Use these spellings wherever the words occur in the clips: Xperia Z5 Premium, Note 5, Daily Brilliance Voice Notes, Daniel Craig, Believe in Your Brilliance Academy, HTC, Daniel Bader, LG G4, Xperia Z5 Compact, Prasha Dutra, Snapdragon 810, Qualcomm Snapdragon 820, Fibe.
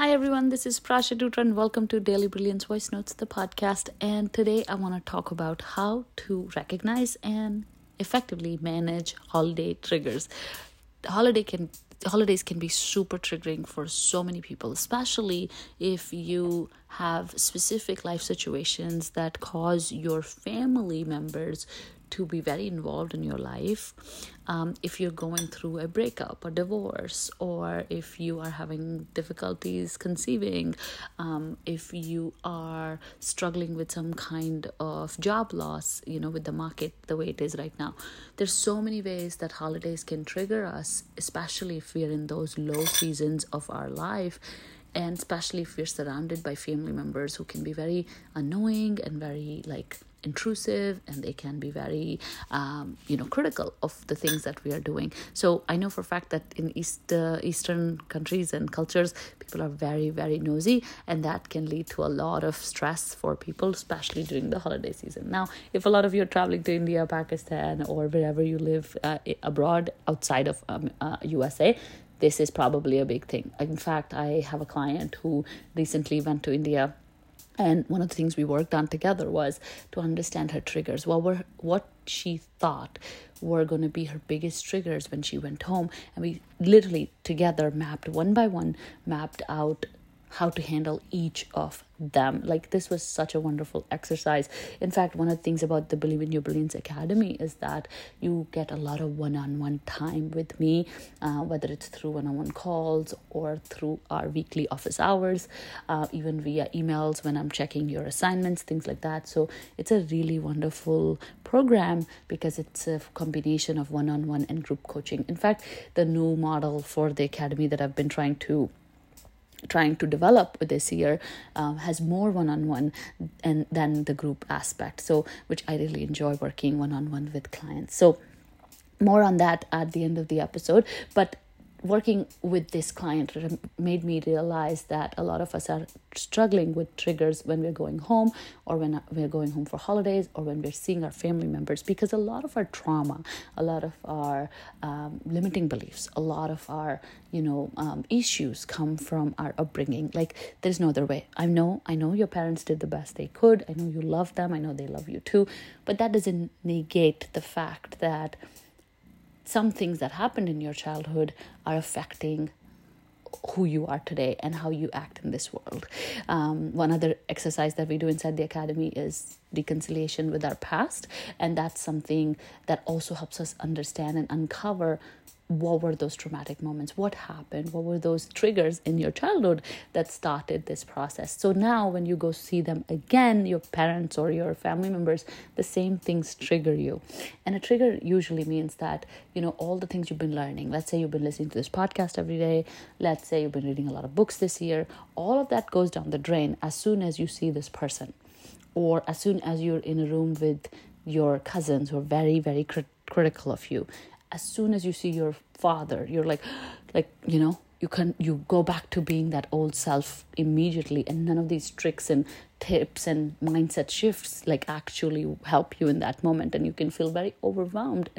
Hi everyone, this is Prasha Dutra and welcome to Daily Brilliance Voice Notes, the podcast. And today I want to talk about how to recognize and effectively manage holiday triggers. Holidays can be super triggering for so many people, especially if you have specific life situations that cause your family members to be very involved in your life. If you're going through a breakup or divorce, or if you are having difficulties conceiving, if you are struggling with some kind of job loss, with the market the way it is right now, there's so many ways that holidays can trigger us, especially if we're in those low seasons of our life. And especially if we're surrounded by family members who can be very annoying and very intrusive, and they can be very critical of the things that we are doing. So I know for a fact that in Eastern countries and cultures, people are very, very nosy, and that can lead to a lot of stress for people, especially during the holiday season. Now, if a lot of you are traveling to India, Pakistan, or wherever you live abroad outside of USA, this is probably a big thing. In fact, I have a client who recently went to India, and one of the things we worked on together was to understand her triggers. What she thought were going to be her biggest triggers when she went home. And we literally together mapped out how to handle each of them. This was such a wonderful exercise. In fact, one of the things about the Believe in Your Brilliance Academy is that you get a lot of one-on-one time with me, whether it's through one-on-one calls or through our weekly office hours, even via emails when I'm checking your assignments, things like that. So it's a really wonderful program because it's a combination of one-on-one and group coaching. In fact, the new model for the academy that I've been trying to develop this year has more one-on-one than the group aspect, which I really enjoy working one-on-one with clients. So more on that at the end of the episode. But working with this client made me realize that a lot of us are struggling with triggers when we're going home, or when we're going home for holidays, or when we're seeing our family members, because a lot of our trauma, a lot of our limiting beliefs, a lot of our issues come from our upbringing. There's no other way. I know your parents did the best they could. I know you love them. I know they love you too. But that doesn't negate the fact that some things that happened in your childhood are affecting who you are today and how you act in this world. One other exercise that we do inside the academy is reconciliation with our past. And that's something that also helps us understand and uncover what were those traumatic moments, what happened, what were those triggers in your childhood that started this process. So now when you go see them again, your parents or your family members, the same things trigger you. And a trigger usually means that, all the things you've been learning, let's say you've been listening to this podcast every day, let's say you've been reading a lot of books this year, all of that goes down the drain as soon as you see this person, or as soon as you're in a room with your cousins who are very, very critical of you. As soon as you see your father, you're you go back to being that old self immediately, and none of these tricks and tips and mindset shifts actually help you in that moment, and you can feel very overwhelmed,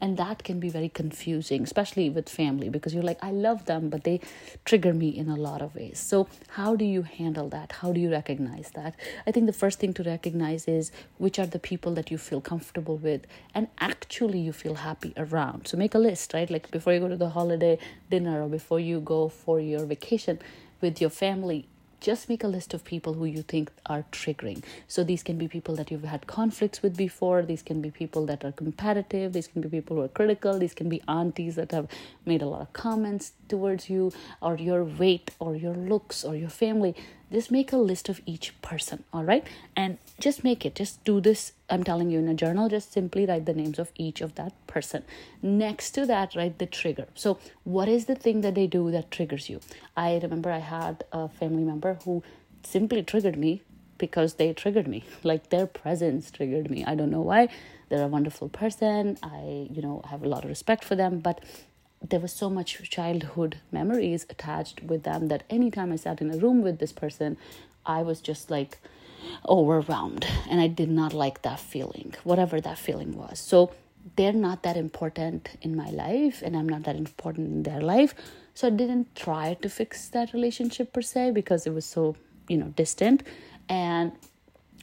and that can be very confusing, especially with family, because you're I love them, but they trigger me in a lot of ways. So how do you handle that? How do you recognize that? I think the first thing to recognize is which are the people that you feel comfortable with and actually you feel happy around. So make a list, right? Before you go to the holiday dinner or before you go for your vacation with your family, just make a list of people who you think are triggering. So these can be people that you've had conflicts with before. These can be people that are competitive. These can be people who are critical. These can be aunties that have made a lot of comments towards you, or your weight, or your looks, or your family. Just make a list of each person, all right? And just make it. Just do this. I'm telling you, in a journal, just simply write the names of each of that person. Next to that, write the trigger. So what is the thing that they do that triggers you? I remember I had a family member who simply triggered me because they triggered me. Their presence triggered me. I don't know why. They're a wonderful person. I, have a lot of respect for them, but there was so much childhood memories attached with them that anytime I sat in a room with this person, I was just overwhelmed, and I did not like that feeling, whatever that feeling was. So they're not that important in my life, and I'm not that important in their life. So I didn't try to fix that relationship per se, because it was so, distant. And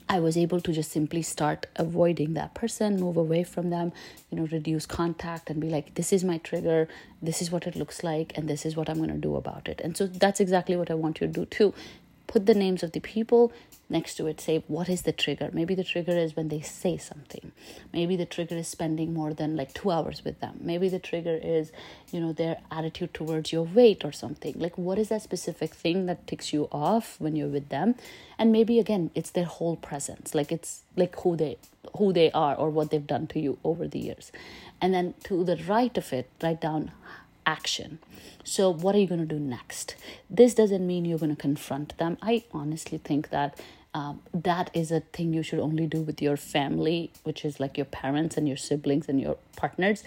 I was able to just simply start avoiding that person, move away from them, reduce contact and be like, this is my trigger, this is what it looks like, and this is what I'm going to do about it. And so that's exactly what I want you to do too. Put the names of the people next to it. Say, what is the trigger? Maybe the trigger is when they say something. Maybe the trigger is spending more than 2 hours with them. Maybe the trigger is, their attitude towards your weight or something. What is that specific thing that ticks you off when you're with them? And maybe, again, it's their whole presence. It's who they are or what they've done to you over the years. And then to the right of it, write down action. So what are you going to do next? This doesn't mean you're going to confront them. I honestly think that that is a thing you should only do with your family, which is your parents and your siblings and your partners.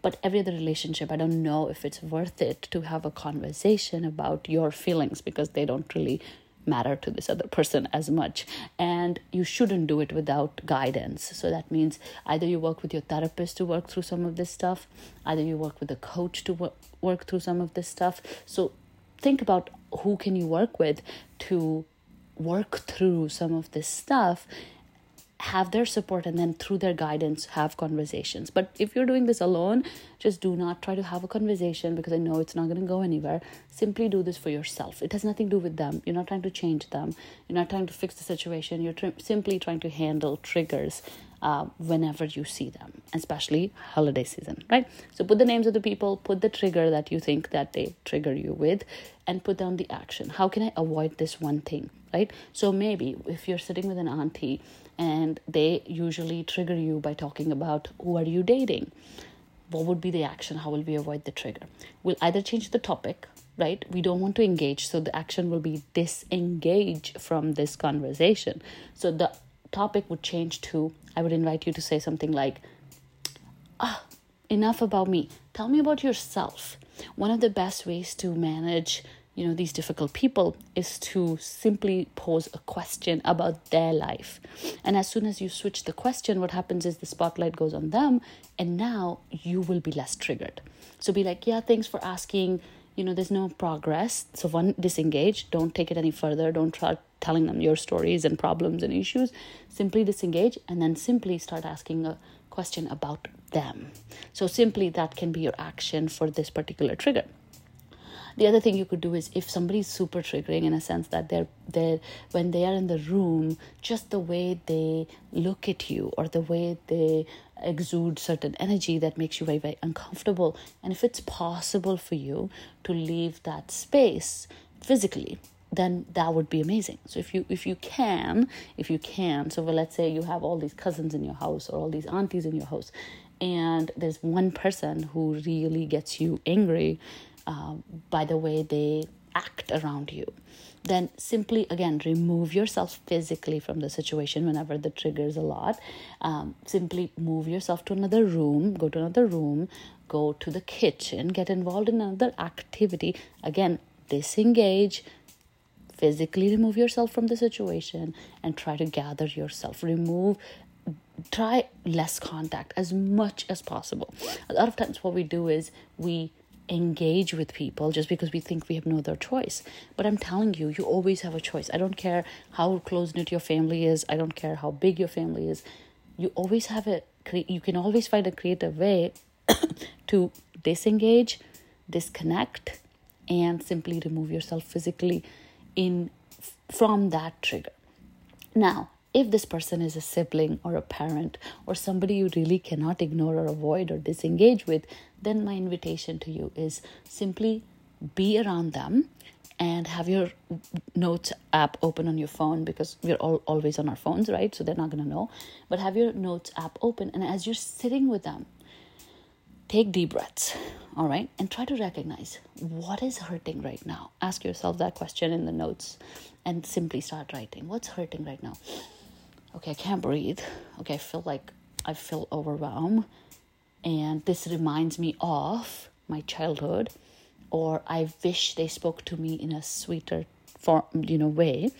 But every other relationship, I don't know if it's worth it to have a conversation about your feelings, because they don't really matter to this other person as much, and you shouldn't do it without guidance. So that means either you work with your therapist to work through some of this stuff, either you work with a coach to work through some of this stuff. So think about who can you work with to work through some of this stuff, have their support, and then through their guidance have conversations. But if you're doing this alone, just do not try to have a conversation, because I know it's not going to go anywhere. Simply do this for yourself. It has nothing to do with them. You're not trying to change them. You're not trying to fix the situation. You're simply trying to handle triggers whenever you see them, especially holiday season, right? So put the names of the people, put the trigger that you think that they trigger you with, and put down the action. How can I avoid this one thing, right? So maybe if you're sitting with an auntie and they usually trigger you by talking about who are you dating, what would be the action? How will we avoid the trigger? We'll either change the topic, right? We don't want to engage. So the action will be disengage from this conversation. So the topic would change to, I would invite you to say something like, enough about me. Tell me about yourself. One of the best ways to manage these difficult people is to simply pose a question about their life. And as soon as you switch the question, what happens is the spotlight goes on them, and now you will be less triggered. So be like, yeah, thanks for asking. There's no progress. So one, disengage. Don't take it any further. Don't try telling them your stories and problems and issues. Simply disengage, and then simply start asking a question about them. So simply that can be your action for this particular trigger. The other thing you could do is, if somebody's super triggering, in a sense that they're when they are in the room, just the way they look at you or the way they exude certain energy that makes you very, very uncomfortable. And if it's possible for you to leave that space physically, then that would be amazing. So if you can, so let's say you have all these cousins in your house or all these aunties in your house, and there's one person who really gets you angry by the way they act around you, then simply, again, remove yourself physically from the situation whenever the trigger is a lot. Simply move yourself to another room, go to another room, go to the kitchen, get involved in another activity. Again, disengage, physically remove yourself from the situation, and try to gather yourself. Try less contact as much as possible. A lot of times what we do is we engage with people just because we think we have no other choice. But I'm telling you, you always have a choice. I don't care how close-knit your family is. I don't care how big your family is. You always have you can always find a creative way to disengage, disconnect, and simply remove yourself physically from that trigger. Now, if this person is a sibling or a parent or somebody you really cannot ignore or avoid or disengage with, then my invitation to you is simply be around them and have your notes app open on your phone, because we're all always on our phones, right? So they're not going to know. But have your notes app open, and as you're sitting with them, take deep breaths, all right? And try to recognize what is hurting right now. Ask yourself that question in the notes and simply start writing. What's hurting right now? Okay, I can't breathe. Okay, I feel overwhelmed. And this reminds me of my childhood. Or I wish they spoke to me in a sweeter form, way.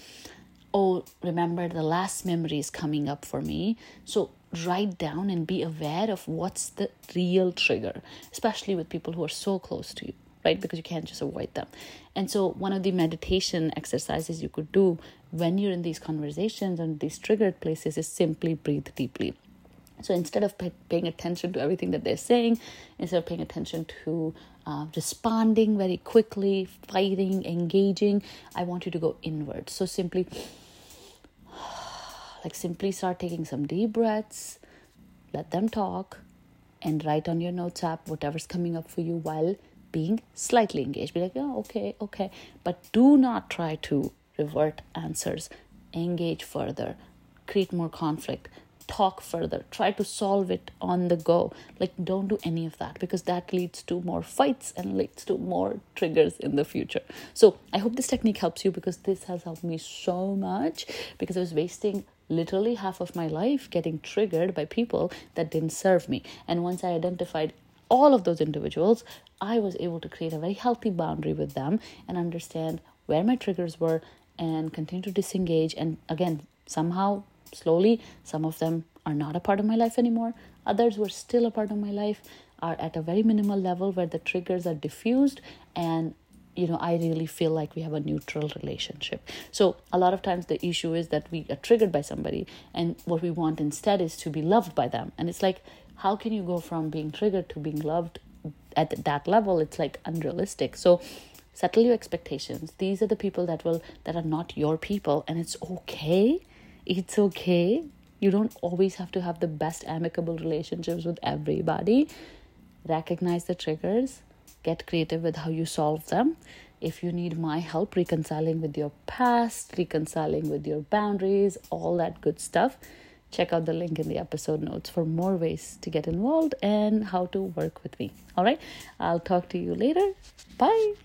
Oh, remember the last memory is coming up for me. So write down and be aware of what's the real trigger, especially with people who are so close to you, right? Because you can't just avoid them. And so one of the meditation exercises you could do when you're in these conversations and these triggered places is simply breathe deeply. So instead of paying attention to everything that they're saying, instead of paying attention to responding very quickly, fighting, engaging, I want you to go inward. So simply start taking some deep breaths, let them talk, and write on your notes app whatever's coming up for you while being slightly engaged. Be like, oh, okay. But do not try to revert answers. Engage further. Create more conflict. Talk further. Try to solve it on the go. Like, don't do any of that, because that leads to more fights and leads to more triggers in the future. So I hope this technique helps you, because this has helped me so much, because I was wasting literally half of my life getting triggered by people that didn't serve me. And once I identified all of those individuals, I was able to create a very healthy boundary with them and understand where my triggers were and continue to disengage. And again, somehow, slowly, some of them are not a part of my life anymore. Others were still a part of my life, are at a very minimal level where the triggers are diffused, and I really feel like we have a neutral relationship. So a lot of times the issue is that we are triggered by somebody, and what we want instead is to be loved by them. And it's like, how can you go from being triggered to being loved at that level? It's like unrealistic. So settle your expectations. These are the people that are not your people, and it's okay. It's okay. You don't always have to have the best amicable relationships with everybody. Recognize the triggers. Get creative with how you solve them. If you need my help reconciling with your past, reconciling with your boundaries, all that good stuff, check out the link in the episode notes for more ways to get involved and how to work with me. All right, I'll talk to you later. Bye.